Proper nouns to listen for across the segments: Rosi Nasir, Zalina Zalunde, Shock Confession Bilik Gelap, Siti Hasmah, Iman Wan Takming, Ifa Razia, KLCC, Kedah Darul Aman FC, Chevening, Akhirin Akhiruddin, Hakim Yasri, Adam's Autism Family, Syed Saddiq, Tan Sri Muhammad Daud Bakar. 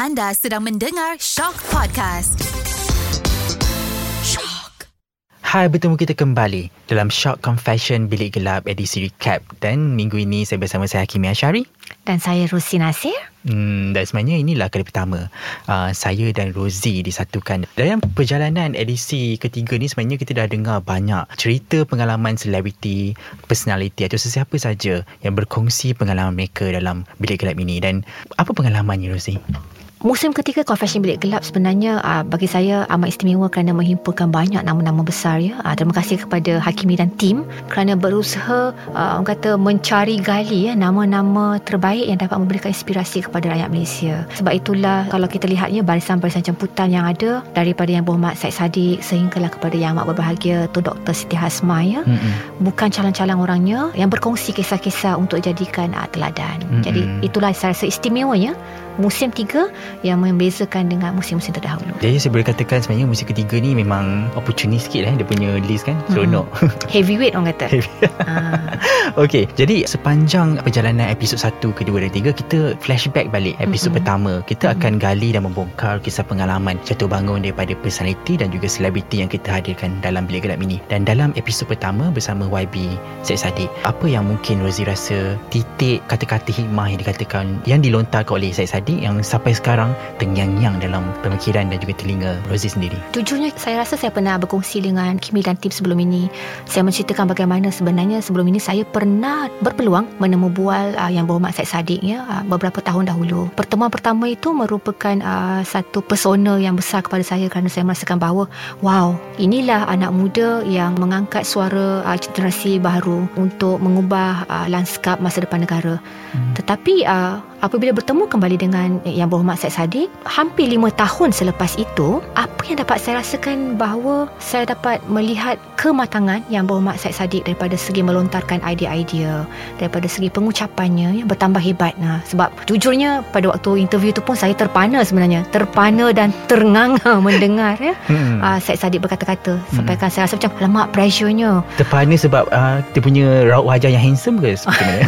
Anda sedang mendengar Shock Podcast. Shock. Hai, bertemu kita kembali dalam Shock Confession Bilik Gelap edisi recap. Dan minggu ini saya bersama saya Hakim Yasri. Dan saya Rosi Nasir. Dan sebenarnya inilah kali pertama saya dan Rosi disatukan. Dalam perjalanan edisi ketiga ni, sebenarnya kita dah dengar banyak cerita pengalaman selebriti, personality atau sesiapa saja yang berkongsi pengalaman mereka dalam Bilik Gelap ini. Dan apa pengalamannya, Rosi? Musim ketiga Confession Bilik Gelap sebenarnya bagi saya amat istimewa kerana menghimpunkan banyak nama-nama besar, ya. Terima kasih kepada Hakimi dan tim kerana berusaha orang kata mencari gali, ya, nama-nama terbaik yang dapat memberikan inspirasi kepada rakyat Malaysia. Sebab itulah kalau kita lihatnya barisan-barisan jemputan yang ada, daripada Yang Berhormat Syed Saddiq sehinggalah kepada Yang Amat Berbahagia Tun Dr. Siti Hasmah, ya. Bukan calon-calon orangnya yang berkongsi kisah-kisah untuk jadikan teladan. Jadi itulah saya rasa istimewanya musim 3 yang membezakan dengan musim-musim terdahulu. Jadi saya boleh katakan sebenarnya musim ketiga ni memang opportunity sikit dia punya list, kan. Seronok. Heavyweight orang kata. Okey, jadi sepanjang perjalanan episod 1, kedua dan tiga, kita flashback balik episod pertama. Kita akan gali dan membongkar kisah pengalaman jatuh bangun daripada personality dan juga selebriti yang kita hadirkan dalam Bilik Gelap ini. Dan dalam episod pertama bersama YB Syed Saddiq, apa yang mungkin Rosie rasa titik kata-kata hikmah yang dikatakan, yang dilontarkan oleh Syed Saddiq yang sampai sekarang tengyang-nyang dalam pemikiran dan juga telinga Rosie sendiri? Jujurnya saya rasa saya pernah berkongsi dengan Kimi dan tim sebelum ini. Saya menceritakan bagaimana sebenarnya sebelum ini saya pernah berpeluang menemu bual Yang Berhormat Syed Saddiq, ya, beberapa tahun dahulu. Pertemuan pertama itu merupakan satu persona yang besar kepada saya kerana saya merasakan bahawa wow, inilah anak muda yang mengangkat suara generasi baru untuk mengubah lanskap masa depan negara. Tetapi apabila bertemu kembali dengan Yang Berhormat Syed Saddiq, hampir 5 tahun selepas itu, apa yang dapat saya rasakan bahawa saya dapat melihat kematangan Yang Berhormat Syed Saddiq daripada segi melontarkan idea-idea, daripada segi pengucapannya yang bertambah hebat. Sebab jujurnya pada waktu interview tu pun saya terpana dan ternganga mendengar, ya, Syed Saddiq berkata-kata. Sampaikan saya rasa macam, alamak, pressure-nya. Terpana sebab dia punya raut wajah yang handsome ke sebenarnya?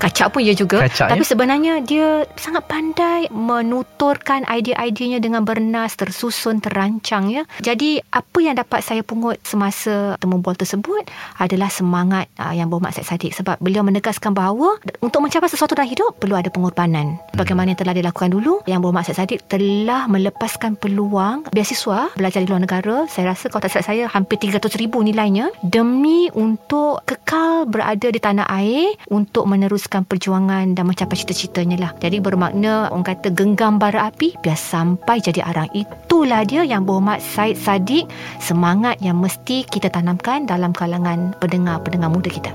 Kacak pun ya juga. Kacak, tapi ya? Sebenarnya dia sangat pandai menuturkan idea-ideanya dengan bernas, tersusun, terancang, ya. Jadi apa yang dapat saya pungut semasa temu bual tersebut adalah semangat Yang Berhormat Syed Saddiq. Sebab beliau menegaskan bahawa untuk mencapai sesuatu dalam hidup perlu ada pengorbanan. Bagaimana yang telah dilakukan dulu, Yang Berhormat Syed Saddiq telah melepaskan peluang beasiswa belajar di luar negara. Saya rasa kalau tak silap saya hampir 300,000 nilainya, demi untuk kekal berada di tanah air untuk meneruskan perjuangan dan mencapai cita-citanya. Jadi bermakna orang kata genggam bara api biar sampai jadi arang. Itulah dia Yang Berhormat Syed Saddiq, semangat yang mesti kita tanamkan dalam kalangan pendengar-pendengar muda kita.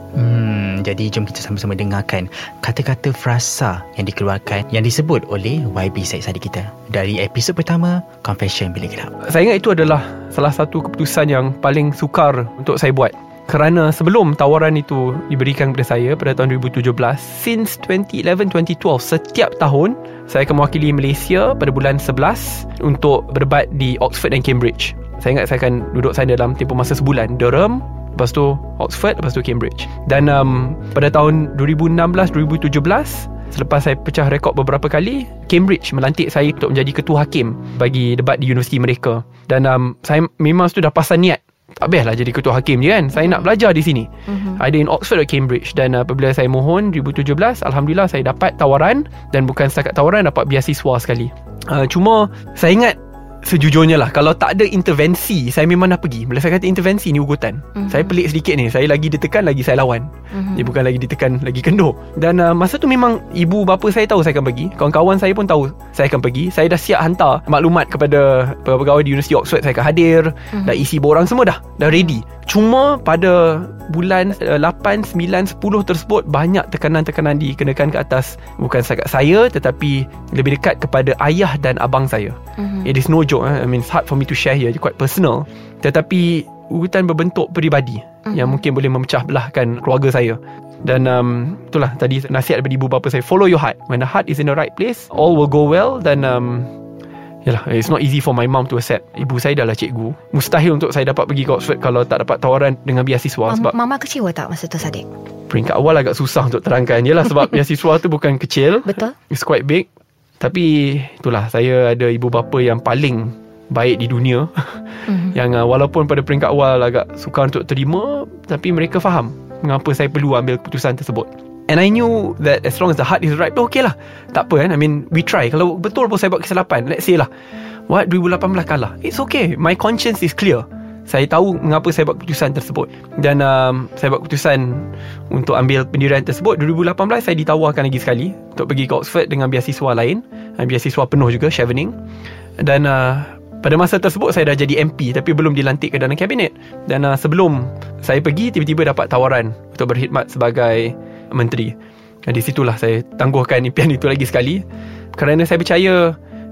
Jadi jom kita sama-sama dengarkan kata-kata frasa yang dikeluarkan, yang disebut oleh YB Syed Saddiq kita dari episod pertama Confession Bilik Gelap. Saya ingat itu adalah salah satu keputusan yang paling sukar untuk saya buat. Kerana sebelum tawaran itu diberikan kepada saya pada tahun 2017, since 2011-2012, setiap tahun saya akan mewakili Malaysia pada bulan 11 untuk berdebat di Oxford dan Cambridge. Saya ingat saya akan duduk sana dalam tempoh masa sebulan. Durham, lepas tu Oxford, lepas tu Cambridge. Dan pada tahun 2016-2017, selepas saya pecah rekod beberapa kali, Cambridge melantik saya untuk menjadi ketua hakim bagi debat di universiti mereka. Dan saya memang tu dah pasang niat, tak bestlah jadi ketua hakim je, kan. Saya nak belajar di sini, ada in Oxford atau Cambridge. Dan apabila saya mohon 2017, alhamdulillah saya dapat tawaran. Dan bukan setakat tawaran, dapat beasiswa sekali. Cuma saya ingat sejujurnya lah, kalau tak ada intervensi, saya memang dah pergi. Bila saya kata intervensi ni ugutan, saya pelik sedikit ni. Saya lagi ditekan, lagi saya lawan. Dia bukan lagi ditekan, lagi kendur. Dan masa tu memang ibu bapa saya tahu saya akan pergi. Kawan-kawan saya pun tahu saya akan pergi. Saya dah siap hantar maklumat kepada pegawai di Universiti Oxford saya akan hadir. Dah isi borang semua dah ready. Cuma pada bulan 8, 9, 10 tersebut, banyak tekanan-tekanan dikenakan ke atas. Bukan setakat saya, tetapi lebih dekat kepada ayah dan abang saya. It is no joke. I mean, it's hard for me to share here, quite personal. Tetapi urutan berbentuk peribadi yang mungkin boleh memecah belahkan keluarga saya. Dan itulah tadi nasihat daripada ibu bapa saya, follow your heart. When the heart is in the right place, all will go well. Dan yalah, it's not easy for my mom to accept. Ibu saya dah lah cikgu. Mustahil untuk saya dapat pergi ke Oxford kalau tak dapat tawaran dengan beasiswa. Sebab mama kecewa tak masa tu, Saddiq? Peringkat awal agak susah untuk terangkan. Yalah, sebab beasiswa tu bukan kecil. Betul. It's quite big. Tapi itulah, saya ada ibu bapa yang paling baik di dunia. Yang walaupun pada peringkat awal agak sukar untuk terima, tapi mereka faham mengapa saya perlu ambil keputusan tersebut. And I knew that as long as the heart is right, okay lah, tak apa kan. I mean, we try. Kalau betul pun saya buat kesilapan, let's say lah, what, 2018 kalah, it's okay. My conscience is clear. Saya tahu mengapa saya buat keputusan tersebut. Dan saya buat keputusan untuk ambil pendirian tersebut. 2018 saya ditawarkan lagi sekali untuk pergi ke Oxford dengan beasiswa lain, beasiswa penuh juga, Chevening. Dan pada masa tersebut saya dah jadi MP, tapi belum dilantik ke dalam kabinet. Dan sebelum saya pergi, tiba-tiba dapat tawaran untuk berkhidmat sebagai menteri. Di situlah saya tangguhkan impian itu lagi sekali, kerana saya percaya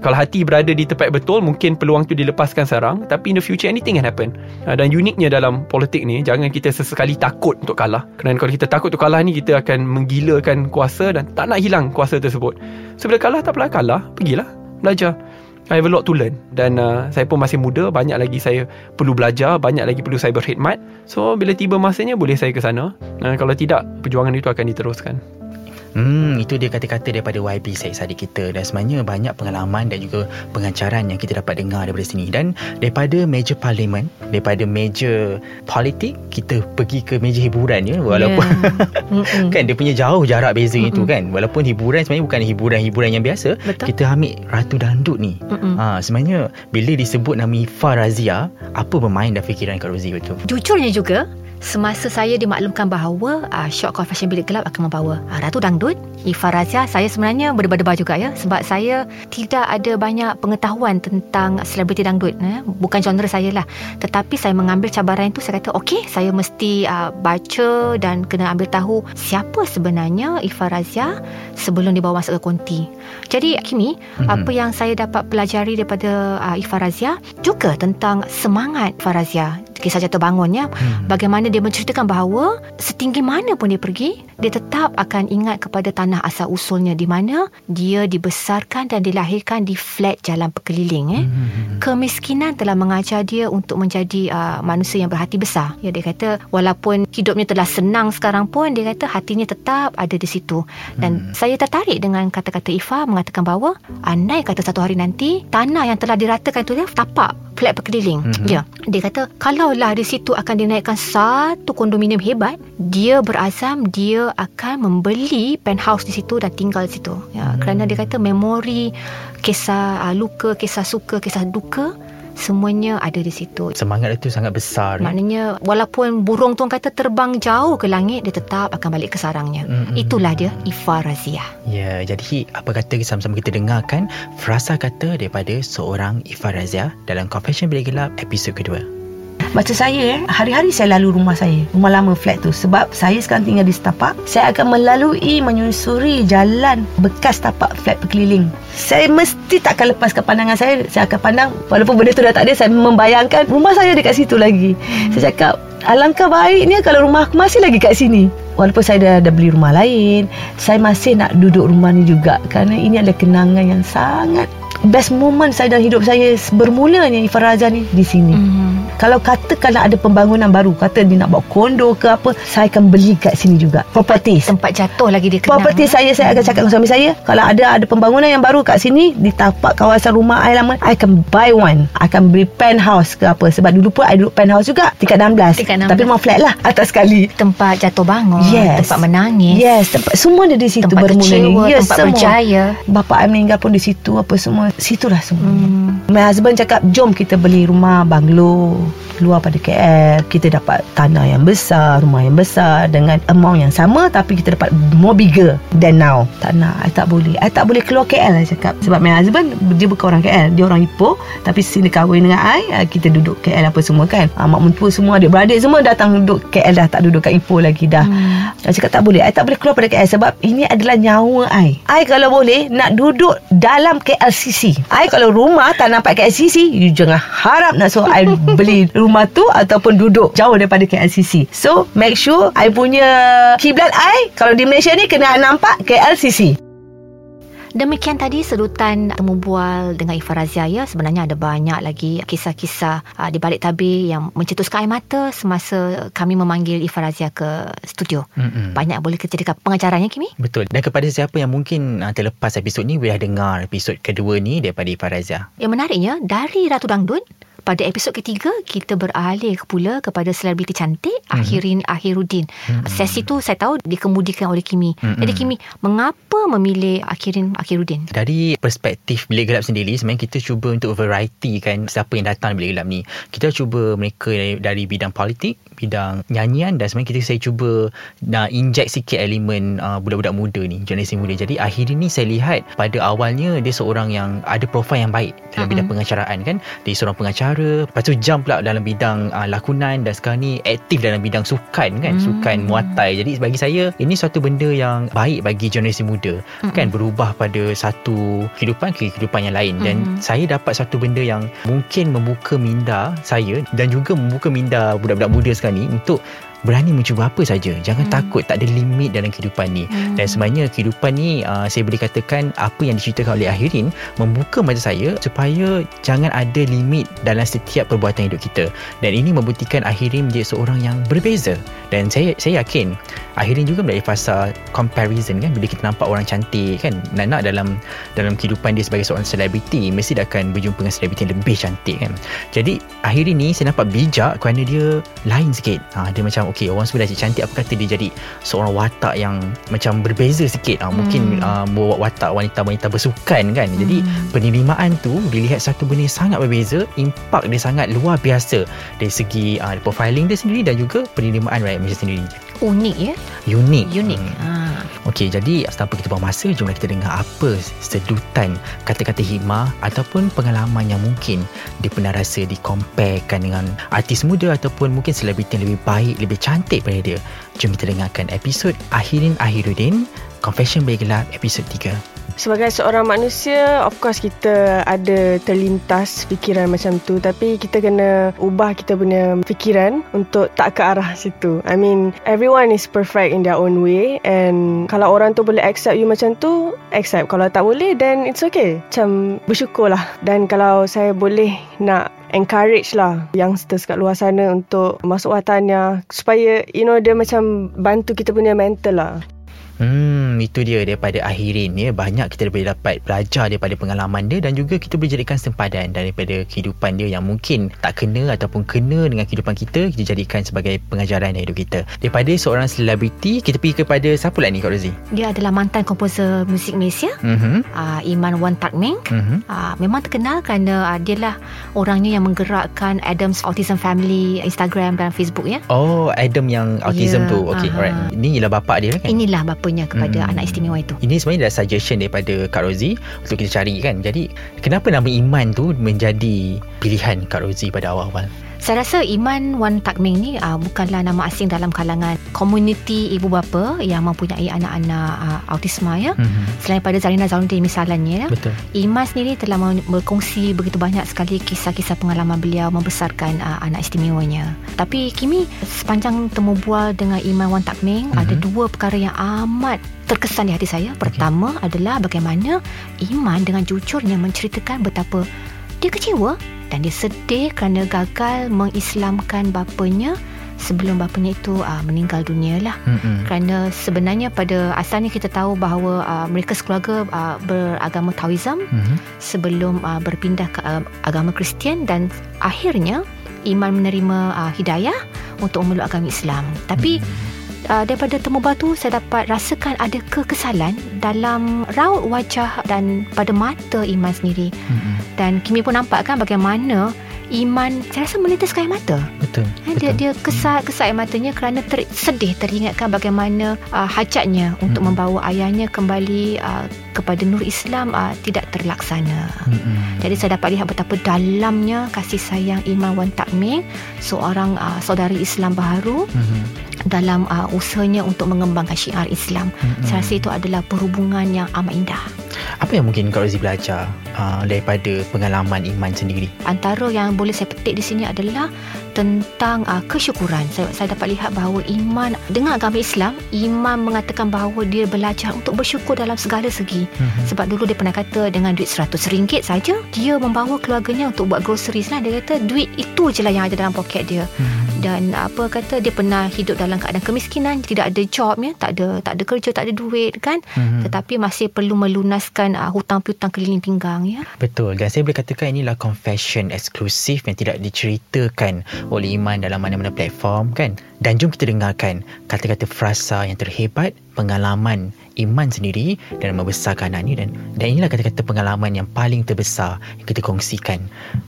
kalau hati berada di tempat betul, mungkin peluang itu dilepaskan sekarang, tapi in the future anything can happen. Dan uniknya dalam politik ni, jangan kita sesekali takut untuk kalah, kerana kalau kita takut untuk kalah ni, kita akan menggilakan kuasa dan tak nak hilang kuasa tersebut. So bila kalah, tak pernah kalah, pergilah belajar. I have a lot to learn. Dan saya pun masih muda, banyak lagi saya perlu belajar, banyak lagi perlu saya berkhidmat. So bila tiba masanya, boleh saya ke sana. Kalau tidak, perjuangan itu akan diteruskan. Itu dia kata-kata daripada YB Syed Saddiq kita. Dan sebenarnya banyak pengalaman dan juga pengajaran yang kita dapat dengar daripada sini. Dan daripada meja parlimen, daripada meja politik, kita pergi ke meja hiburan ya. Walaupun kan dia punya jauh jarak beza itu kan. Walaupun hiburan sebenarnya bukan hiburan-hiburan yang biasa. Betul. Kita ambil Ratu Dandut ni. Sebenarnya bila disebut nama Ifa Razia, apa bermain dalam fikiran Kak Rosi itu? Jujurnya juga, semasa saya dimaklumkan bahawa Shock Confession Bilik Gelap akan membawa Ratu Dangdut, Ifa Razia, saya sebenarnya berdebar-debar juga ya, sebab saya tidak ada banyak pengetahuan tentang selebriti dangdut. Bukan genre saya lah. Tetapi saya mengambil cabaran itu, saya kata okey, saya mesti baca dan kena ambil tahu siapa sebenarnya Ifa Razia sebelum dibawa masuk ke konti. Jadi kini apa yang saya dapat pelajari daripada Ifa Razia juga tentang semangat Ifa Razia, kisah jatuh bangunnya, bagaimana dia menceritakan bahawa setinggi mana pun dia pergi, dia tetap akan ingat kepada tanah asal usulnya, di mana dia dibesarkan dan dilahirkan di flat jalan berkeliling. Kemiskinan telah mengajar dia untuk menjadi manusia yang berhati besar. Ya, dia kata walaupun hidupnya telah senang sekarang pun, dia kata hatinya tetap ada di situ. Dan saya tertarik dengan kata-kata Ifa mengatakan bahawa andai kata satu hari nanti tanah yang telah diratakan itu dia tapak flat berkeliling. Ya, dia kata kalau lah di situ akan dinaikkan satu kondominium hebat, dia berazam dia akan membeli penthouse di situ dan tinggal di situ. Ya, kerana dia kata memori, kisah luka, kisah suka, kisah duka, semuanya ada di situ. Semangat itu sangat besar. Maknanya walaupun burung tu kata terbang jauh ke langit, dia tetap akan balik ke sarangnya. Itulah dia Ifa Razia. Ya, jadi apa kata sama-sama kita dengarkan frasa kata daripada seorang Ifa Razia dalam Confession Bilik Gelap episod kedua. Macam saya, hari-hari saya lalu rumah saya, rumah lama flat tu. Sebab saya sekarang tinggal di setapak, saya akan melalui, menyusuri jalan bekas tapak flat berkeliling. Saya mesti takkan lepaskan pandangan saya. Saya akan pandang, walaupun benda tu dah tak ada, saya membayangkan rumah saya dekat situ lagi. Saya cakap, alangkah baiknya kalau rumah aku masih lagi kat sini. Walaupun saya dah beli rumah lain, saya masih nak duduk rumah ni juga, kerana ini adalah kenangan yang sangat best moment saya dalam hidup saya. Bermulanya Ifa Razia ni di sini. Kalau katakan ada pembangunan baru, kata dia nak buat kondo ke apa, saya akan beli kat sini juga. Property, tempat jatuh lagi dia kenang. Property saya akan cakap dengan suami saya, kalau ada pembangunan yang baru kat sini di tapak kawasan rumah saya lama, I akan buy one. I akan beli penthouse ke apa, sebab dulu pun I duduk penthouse juga, tingkat 16, tapi memang flat lah atas sekali. Tempat jatuh bangun, yes. Tempat menangis, yes. Tempat semua ada di situ. Tempat bermula, yes, tempat semua. Berjaya. Bapak I meninggal pun di situ, apa semua. Situlah semua. My husband cakap, jom kita beli rumah banglo luar pada KL, kita dapat tanah yang besar, rumah yang besar dengan amount yang sama, tapi kita dapat more bigger than now. Tak nak, I tak boleh keluar KL, I cakap. Sebab my husband, dia bukan orang KL, dia orang Ipoh, tapi sini kahwin dengan I, kita duduk KL apa semua kan. Mak mentua semua, adik-beradik semua datang duduk KL, dah tak duduk kat Ipoh lagi dah. I cakap I tak boleh keluar pada KL, sebab ini adalah nyawa I kalau boleh nak duduk dalam KLCC. I kalau rumah tak nampak KLCC, you jangan harap nak suruh I beli rumah tu ataupun duduk jauh daripada KLCC. So make sure I punya kiblat I kalau di Malaysia ni kena nampak KLCC. Demikian tadi sedutan temu bual dengan Ifa Razia. Ya, sebenarnya ada banyak lagi kisah-kisah di balik tabir yang mencetuskan air mata semasa kami memanggil Ifa Razia ke studio. Banyak boleh kita dekat pengajarannya, Kimi. Betul. Dan kepada siapa yang mungkin terlepas episod ni, boleh dengar episod kedua ni daripada Ifa Razia. Yang menariknya, dari Ratu Dangdun, pada episod ketiga, kita beralih pula kepada selebriti cantik, Akhirin Akhiruddin. Sesi tu saya tahu dikemudikan oleh Kimi. Jadi Kimi, mengapa memilih Akhirin Akhiruddin? Dari perspektif Bilik Gelap sendiri, sebenarnya kita cuba untuk variety kan siapa yang datang Bilik Gelap ni. Kita cuba mereka dari bidang politik, bidang nyanyian, dan sebenarnya saya cuba nak inject sikit elemen budak-budak muda ni, generasi muda. Jadi Akhirin ni saya lihat pada awalnya dia seorang yang ada profil yang baik dalam bidang pengacaraan kan. Dia seorang pengacara. Lepas tu jump pula dalam bidang lakonan, dan sekarang ni aktif dalam bidang sukan kan, sukan muatai. Jadi bagi saya ini suatu benda yang baik bagi generasi muda kan, berubah pada satu kehidupan ke kehidupan yang lain. Dan saya dapat satu benda yang mungkin membuka minda saya dan juga membuka minda budak-budak muda sekarang ni untuk berani mencuba apa saja. Jangan takut, tak ada limit dalam kehidupan ni. Dan sebenarnya kehidupan ni, saya boleh katakan apa yang diceritakan oleh Akhirin membuka mata saya supaya jangan ada limit dalam setiap perbuatan hidup kita. Dan ini membuktikan Akhirin menjadi seorang yang berbeza. Dan saya yakin Akhirin juga melalui fasa comparison kan, bila kita nampak orang cantik kan, nak dalam kehidupan dia sebagai seorang selebriti, mesti dia akan berjumpa dengan selebriti yang lebih cantik kan. Jadi Akhirin ni saya nampak bijak kerana dia lain sikit. Dia macam okey, orang semua dah cantik, apa kata dia jadi seorang watak yang macam berbeza sikit. Mungkin buat watak wanita-wanita bersukan kan. Jadi penerimaan tu dilihat satu benda sangat berbeza. Impak dia sangat luar biasa dari segi profiling dia sendiri dan juga penerimaan rakyat Malaysia sendiri. Unik ya? Unik. Okey, jadi tanpa kita buang masa, jomlah kita dengar apa sedutan kata-kata hikmah ataupun pengalaman yang mungkin dia pernah rasa dikomparekan dengan artis muda ataupun mungkin selebriti yang lebih baik, lebih cantik pada dia. Jom kita dengarkan episod Akhirin Akhiruddin, Confession Bilik Gelap, episod 3. Sebagai seorang manusia, of course kita ada terlintas fikiran macam tu, tapi kita kena ubah kita punya fikiran untuk tak ke arah situ. I mean, everyone is perfect in their own way, and kalau orang tu boleh accept you macam tu, accept. Kalau tak boleh, then it's okay. Macam bersyukur lah. Dan kalau saya boleh nak encourage lah youngsters kat luar sana untuk masuk watanya, supaya you know, dia macam bantu kita punya mental lah. Itu dia daripada Akhirin ya. Banyak kita boleh dapat belajar daripada pengalaman dia, dan juga kita boleh jadikan sempadan daripada kehidupan dia yang mungkin tak kena ataupun kena dengan kehidupan kita. Kita jadikan sebagai pengajaran dalam hidup kita. Daripada seorang selebriti, kita pergi kepada siapa lah ni, Kak Rozi? Dia adalah mantan komposer muzik Malaysia, Iman Wan Takming. Memang terkenal kerana dia lah orangnya yang menggerakkan Adam's Autism Family Instagram dan Facebook ya. Oh, Adam yang autism tu. Okay, alright. Ini ialah bapa dia kan? Inilah bapa kepada anak istimewa itu. Ini sebenarnya adalah suggestion daripada Kak Rozi untuk kita cari kan. Jadi kenapa nama Iman tu menjadi pilihan Kak Rozi pada awal-awal? Saya rasa Iman Wan Takming ni bukanlah nama asing dalam kalangan komuniti ibu bapa yang mempunyai anak-anak autisma ya. Selain pada Zalina Zalunde misalannya. Betul. Iman sendiri telah berkongsi begitu banyak sekali kisah-kisah pengalaman beliau membesarkan anak istimewanya. Tapi Kimi, sepanjang temu bual dengan Iman Wan Takming, ada dua perkara yang amat terkesan di hati saya. Pertama adalah bagaimana Iman dengan jujurnya menceritakan betapa dia kecewa dan dia sedih kerana gagal mengislamkan bapanya sebelum bapanya itu meninggal dunia lah. Kerana sebenarnya pada asalnya kita tahu bahawa mereka sekeluarga beragama Taoism sebelum berpindah ke agama Kristian, dan akhirnya Iman menerima hidayah untuk memeluk agama Islam. Tapi daripada temu batu, saya dapat rasakan ada kekesalan dalam raut wajah dan pada mata Iman sendiri. Dan Kimi pun nampak kan bagaimana Iman, saya rasa, meneteskan air mata. Betul. Dia kesal air matanya kerana sedih teringatkan bagaimana hajatnya untuk membawa ayahnya kembali kepada Nur Islam tidak terlaksana. Jadi saya dapat lihat betapa dalamnya kasih sayang Iman Wan Takming, seorang saudari Islam baharu, dalam usahanya untuk mengembangkan syiar Islam. Saya rasa itu adalah perhubungan yang amat indah. Apa yang mungkin Kak Rosi belajar daripada pengalaman Iman sendiri? Antara yang boleh saya petik di sini adalah tentang kesyukuran. Saya dapat lihat bahawa Iman dengan agama Islam, Iman mengatakan bahawa dia belajar untuk bersyukur dalam segala segi. Sebab dulu dia pernah kata dengan duit RM100 saja dia membawa keluarganya untuk buat groceries lah. Dia kata duit itu je lah yang ada dalam poket dia. Dan apa kata dia pernah hidup dalam keadaan kemiskinan, tidak ada job ya, tak ada kerja, tak ada duit kan. Tetapi masih perlu melunaskan hutang piutang keliling pinggang ya. Betul, dan saya boleh katakan inilah confession eksklusif yang tidak diceritakan oleh Iman dalam mana-mana platform kan. Dan jom kita dengarkan kata-kata frasa yang terhebat, pengalaman Iman sendiri dalam membesarkan anaknya, dan inilah kata-kata pengalaman yang paling terbesar yang kita kongsikan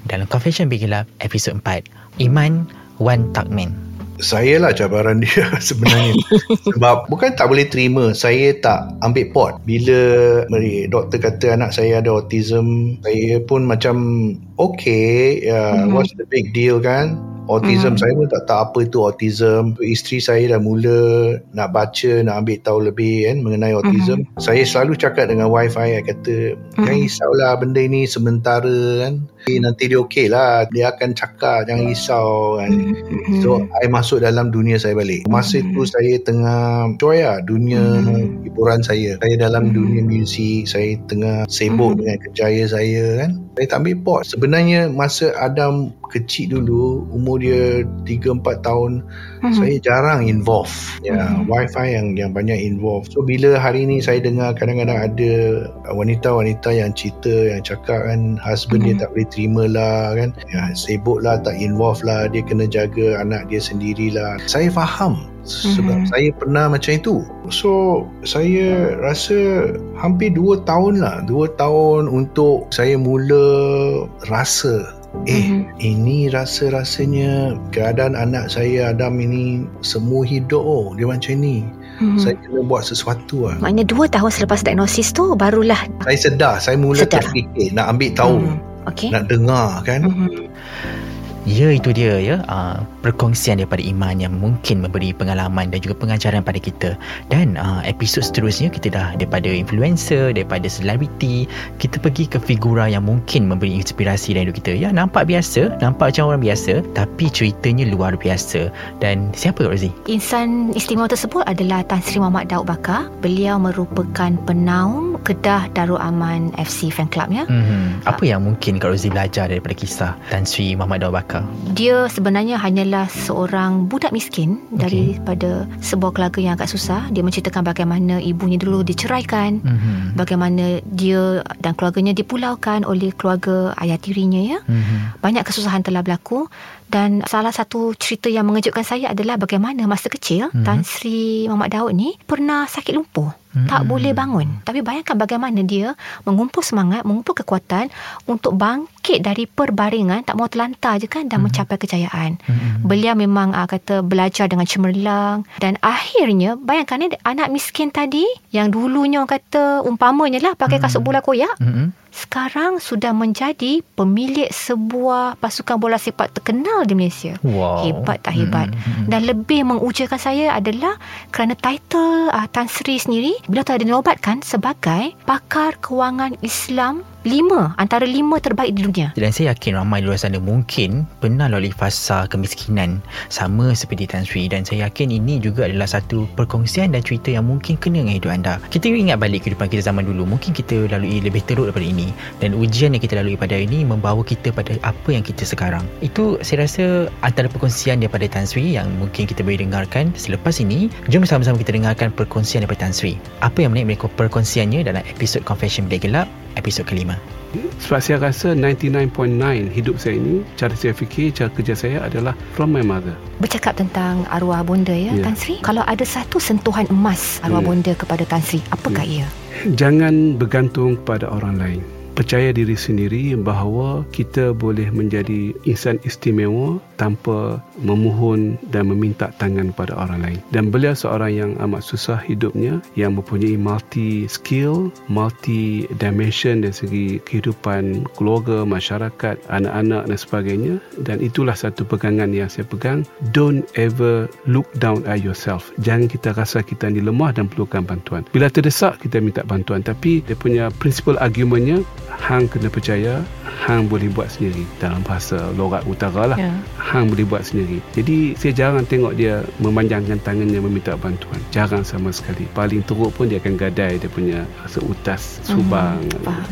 dalam Confession Bilik Gelap episod 4, Iman Wan Takming. Saya lah cabaran dia sebenarnya. Sebab bukan tak boleh terima, saya tak ambil pot. Bila doktor kata anak saya ada autism, saya pun macam okay, what's the big deal kan. Autism, saya pun tak tahu apa itu autism. Isteri saya dah mula nak baca, nak ambil tahu lebih kan mengenai autism. Saya selalu cakap dengan wife saya, kata jangan risaulah benda ni sementara kan, nanti dia okey lah, dia akan cakap, jangan risau kan. So saya masuk dalam dunia saya balik. Masa itu saya tengah enjoy lah dunia hiburan saya. Saya dalam dunia muzik, saya tengah sibuk dengan kerjaya saya kan. Saya tak ambil pot. Sebenarnya masa Adam kecil dulu, umur dia 3-4 tahun, saya jarang involve. Ya, wifi yang banyak involve. So bila hari ni saya dengar kadang-kadang ada wanita-wanita yang cerita, yang cakap kan husband dia tak boleh terima lah kan, ya, sibuk lah, tak involve lah, dia kena jaga anak dia sendirilah. Saya faham sebab saya pernah macam itu. So saya rasa hampir 2 tahun lah, 2 tahun untuk saya mula rasa ini rasa-rasanya keadaan anak saya Adam ini semua hidup dia macam ni. Saya kena buat sesuatu lah. Maknanya 2 tahun selepas diagnosis tu barulah saya sedar, saya mula terfikir nak ambil tahu, nak dengar kan. Ya, itu dia ya, perkongsian daripada Iman yang mungkin memberi pengalaman dan juga pengajaran pada kita. Dan episod seterusnya kita dah daripada influencer, daripada selebriti, kita pergi ke figura yang mungkin memberi inspirasi dalam hidup kita. Ya, nampak biasa, nampak macam orang biasa, tapi ceritanya luar biasa. Dan siapa Kak Rosi? Insan istimewa tersebut adalah Tan Sri Muhammad Daud Bakar. Beliau merupakan penaung Kedah Darul Aman FC fan club ya. Apa yang mungkin Kak Rosi belajar daripada kisah Tan Sri Muhammad Daud Bakar? Dia sebenarnya hanyalah seorang budak miskin daripada sebuah keluarga yang agak susah. Dia menceritakan bagaimana ibunya dulu diceraikan, bagaimana dia dan keluarganya dipulaukan oleh keluarga ayah tirinya ya. Banyak kesusahan telah berlaku. Dan salah satu cerita yang mengejutkan saya adalah bagaimana masa kecil Tan Sri Muhammad Daud ni pernah sakit lumpuh, tak boleh bangun. Tapi bayangkan bagaimana dia mengumpul semangat, mengumpul kekuatan untuk bangkit dari perbaringan, tak mahu terlantar je kan, dan mencapai kejayaan. Beliau memang kata belajar dengan cemerlang. Dan akhirnya bayangkan ni, anak miskin tadi yang dulunya kata umpamanya lah pakai kasut bola koyak, sekarang sudah menjadi pemilik sebuah pasukan bola sepak terkenal di Malaysia. Hebat tak hebat? Dan lebih mengujakan saya adalah kerana title Tan Sri sendiri, beliau telah dinobatkan sebagai pakar kewangan Islam 5, antara 5 terbaik di dunia. Dan saya yakin ramai di luar sana mungkin pernah lalui fasa kemiskinan sama seperti Tan Sri, dan saya yakin ini juga adalah satu perkongsian dan cerita yang mungkin kena dengan hidup anda. Kita ingat balik kehidupan kita zaman dulu, mungkin kita lalui lebih teruk daripada ini, dan ujian yang kita lalui pada ini membawa kita pada apa yang kita sekarang. Itu saya rasa antara perkongsian daripada Tan Sri yang mungkin kita boleh dengarkan selepas ini. Jom sama-sama kita dengarkan perkongsian daripada Tan Sri. Apa yang menarik perkongsiannya dalam episod Confession Bilik Gelap episod ke-5. Sebab saya rasa 99.9 hidup saya ini, cara saya fikir, cara kerja saya adalah from my mother. Bercakap tentang arwah bonda ya, Tan Sri, kalau ada satu sentuhan emas arwah bonda kepada Tan Sri, apakah ia? Jangan bergantung kepada orang lain. percaya diri sendiri bahawa kita boleh menjadi insan istimewa tanpa memohon dan meminta tangan pada orang lain. Dan beliau seorang yang amat susah hidupnya, yang mempunyai multi skill, multi dimension dari segi kehidupan keluarga, masyarakat, anak-anak dan sebagainya. Dan itulah satu pegangan yang saya pegang. Don't ever look down at yourself. Jangan kita rasa kita ni lemah dan perlukan bantuan. Bila terdesak, kita minta bantuan. Tapi dia punya prinsipal argumentnya, hang kena percaya, hang boleh buat sendiri. Dalam bahasa lorat utara lah, hang boleh buat sendiri. Jadi saya jarang tengok dia memanjangkan tangannya meminta bantuan, jarang sama sekali. Paling teruk pun dia akan gadai dia punya seutas Subang,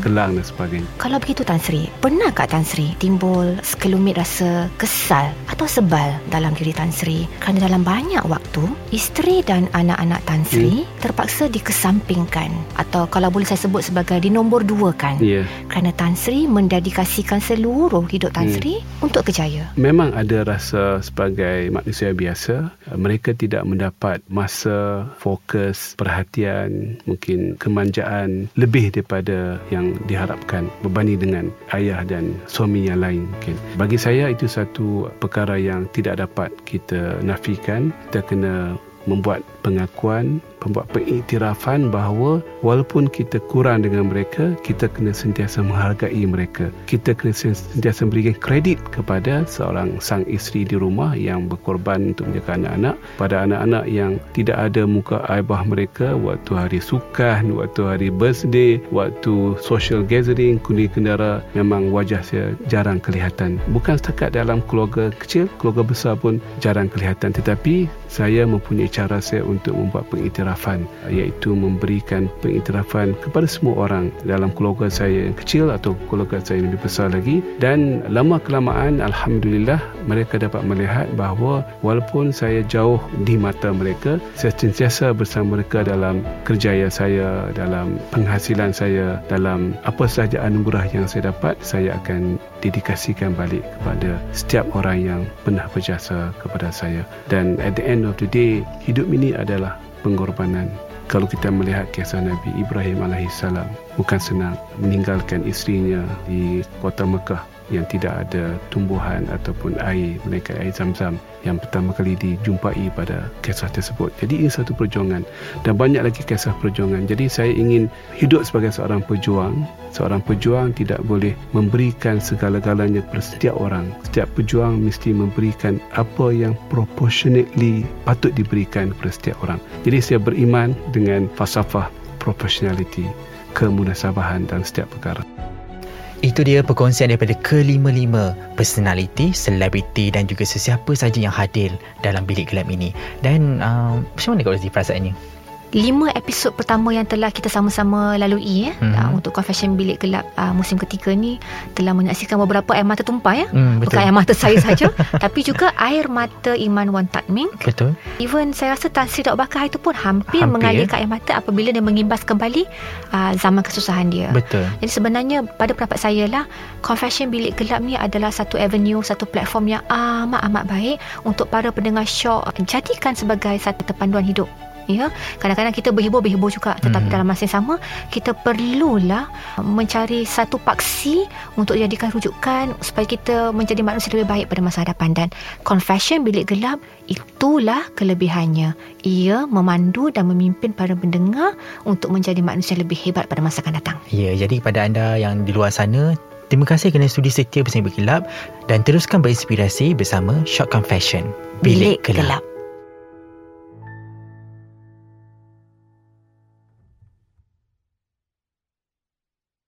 Kelang dan sebagainya. Kalau begitu Tan Sri, pernahkah Tan Sri timbul sekelumit rasa kesal atau sebal dalam diri Tan Sri kerana dalam banyak waktu isteri dan anak-anak Tan Sri terpaksa dikesampingkan, atau kalau boleh saya sebut sebagai dinombor duakan, kerana Tan Sri mendedikasikan seluruh hidup Tan Sri untuk kejaya. Memang ada rasa sebagai manusia biasa, mereka tidak mendapat masa, fokus, perhatian, mungkin kemanjaan lebih daripada yang diharapkan berbanding dengan ayah dan suami yang lain. Mungkin bagi saya itu satu perkara yang tidak dapat kita nafikan. Kita kena membuat pengakuan, membuat pengiktirafan bahawa walaupun kita kurang dengan mereka, kita kena sentiasa menghargai mereka. Kita kena sentiasa berikan kredit kepada seorang sang isteri di rumah yang berkorban untuk menjaga anak-anak, pada anak-anak yang tidak ada muka aibah mereka waktu hari sukan, waktu hari birthday, waktu social gathering, kundi kendara. Memang wajah saya jarang kelihatan. Bukan setakat dalam keluarga kecil, keluarga besar pun jarang kelihatan. Tetapi saya mempunyai cara saya untuk membuat pengiktirafan, iaitu memberikan pengiktirafan kepada semua orang dalam keluarga saya yang kecil atau keluarga saya yang lebih besar lagi. Dan lama kelamaan, alhamdulillah, mereka dapat melihat bahawa walaupun saya jauh di mata mereka, saya sentiasa bersama mereka dalam kerjaya saya, dalam penghasilan saya, dalam apa sahaja anugerah yang saya dapat. Saya akan dedikasikan balik kepada setiap orang yang pernah berjasa kepada saya. Dan at the end of the day, hidup ini adalah pengorbanan. Kalau kita melihat kisah Nabi Ibrahim AS, bukan senang meninggalkan isterinya di kota Mekah yang tidak ada tumbuhan ataupun air, mereka air zam-zam yang pertama kali dijumpai pada kisah tersebut. Jadi ini satu perjuangan, dan banyak lagi kisah perjuangan. Jadi saya ingin hidup sebagai seorang pejuang. Seorang pejuang tidak boleh memberikan segala-galanya kepada setiap orang. Setiap pejuang mesti memberikan apa yang proportionately patut diberikan kepada setiap orang. Jadi saya beriman dengan falsafah proportionality, kemunasabahan dalam setiap perkara. Itu dia perkongsian daripada kelima-lima personaliti, selebriti dan juga sesiapa saja yang hadir dalam bilik gelap ini. Dan macam mana kau rasa perasaannya? 5 episod pertama yang telah kita sama-sama lalui untuk Confession Bilik Gelap musim ketiga ni telah menyaksikan beberapa air mata tumpah bukan air mata saya saja tapi juga air mata Iman Wan Takming. Betul. Even saya rasa Tan Sri Daud Bakar itu pun hampir mengalirkan air mata apabila dia mengimbas kembali zaman kesusahan dia. Betul. Jadi sebenarnya pada pendapat saya lah, Confession Bilik Gelap ni adalah satu avenue, satu platform yang amat-amat baik untuk para pendengar Syok jadikan sebagai satu panduan hidup. Ya, kadang-kadang kita berhibur-hibur juga, tetapi dalam masa yang sama kita perlulah mencari satu paksi untuk jadikan rujukan supaya kita menjadi manusia lebih baik pada masa hadapan. Dan Confession Bilik Gelap, itulah kelebihannya. Ia memandu dan memimpin para pendengar untuk menjadi manusia lebih hebat pada masa akan datang. Ya, jadi kepada anda yang di luar sana, terima kasih kerana sudi setia bersama Bilik Gelap, dan teruskan berinspirasi bersama Shock Confession Bilik Gelap.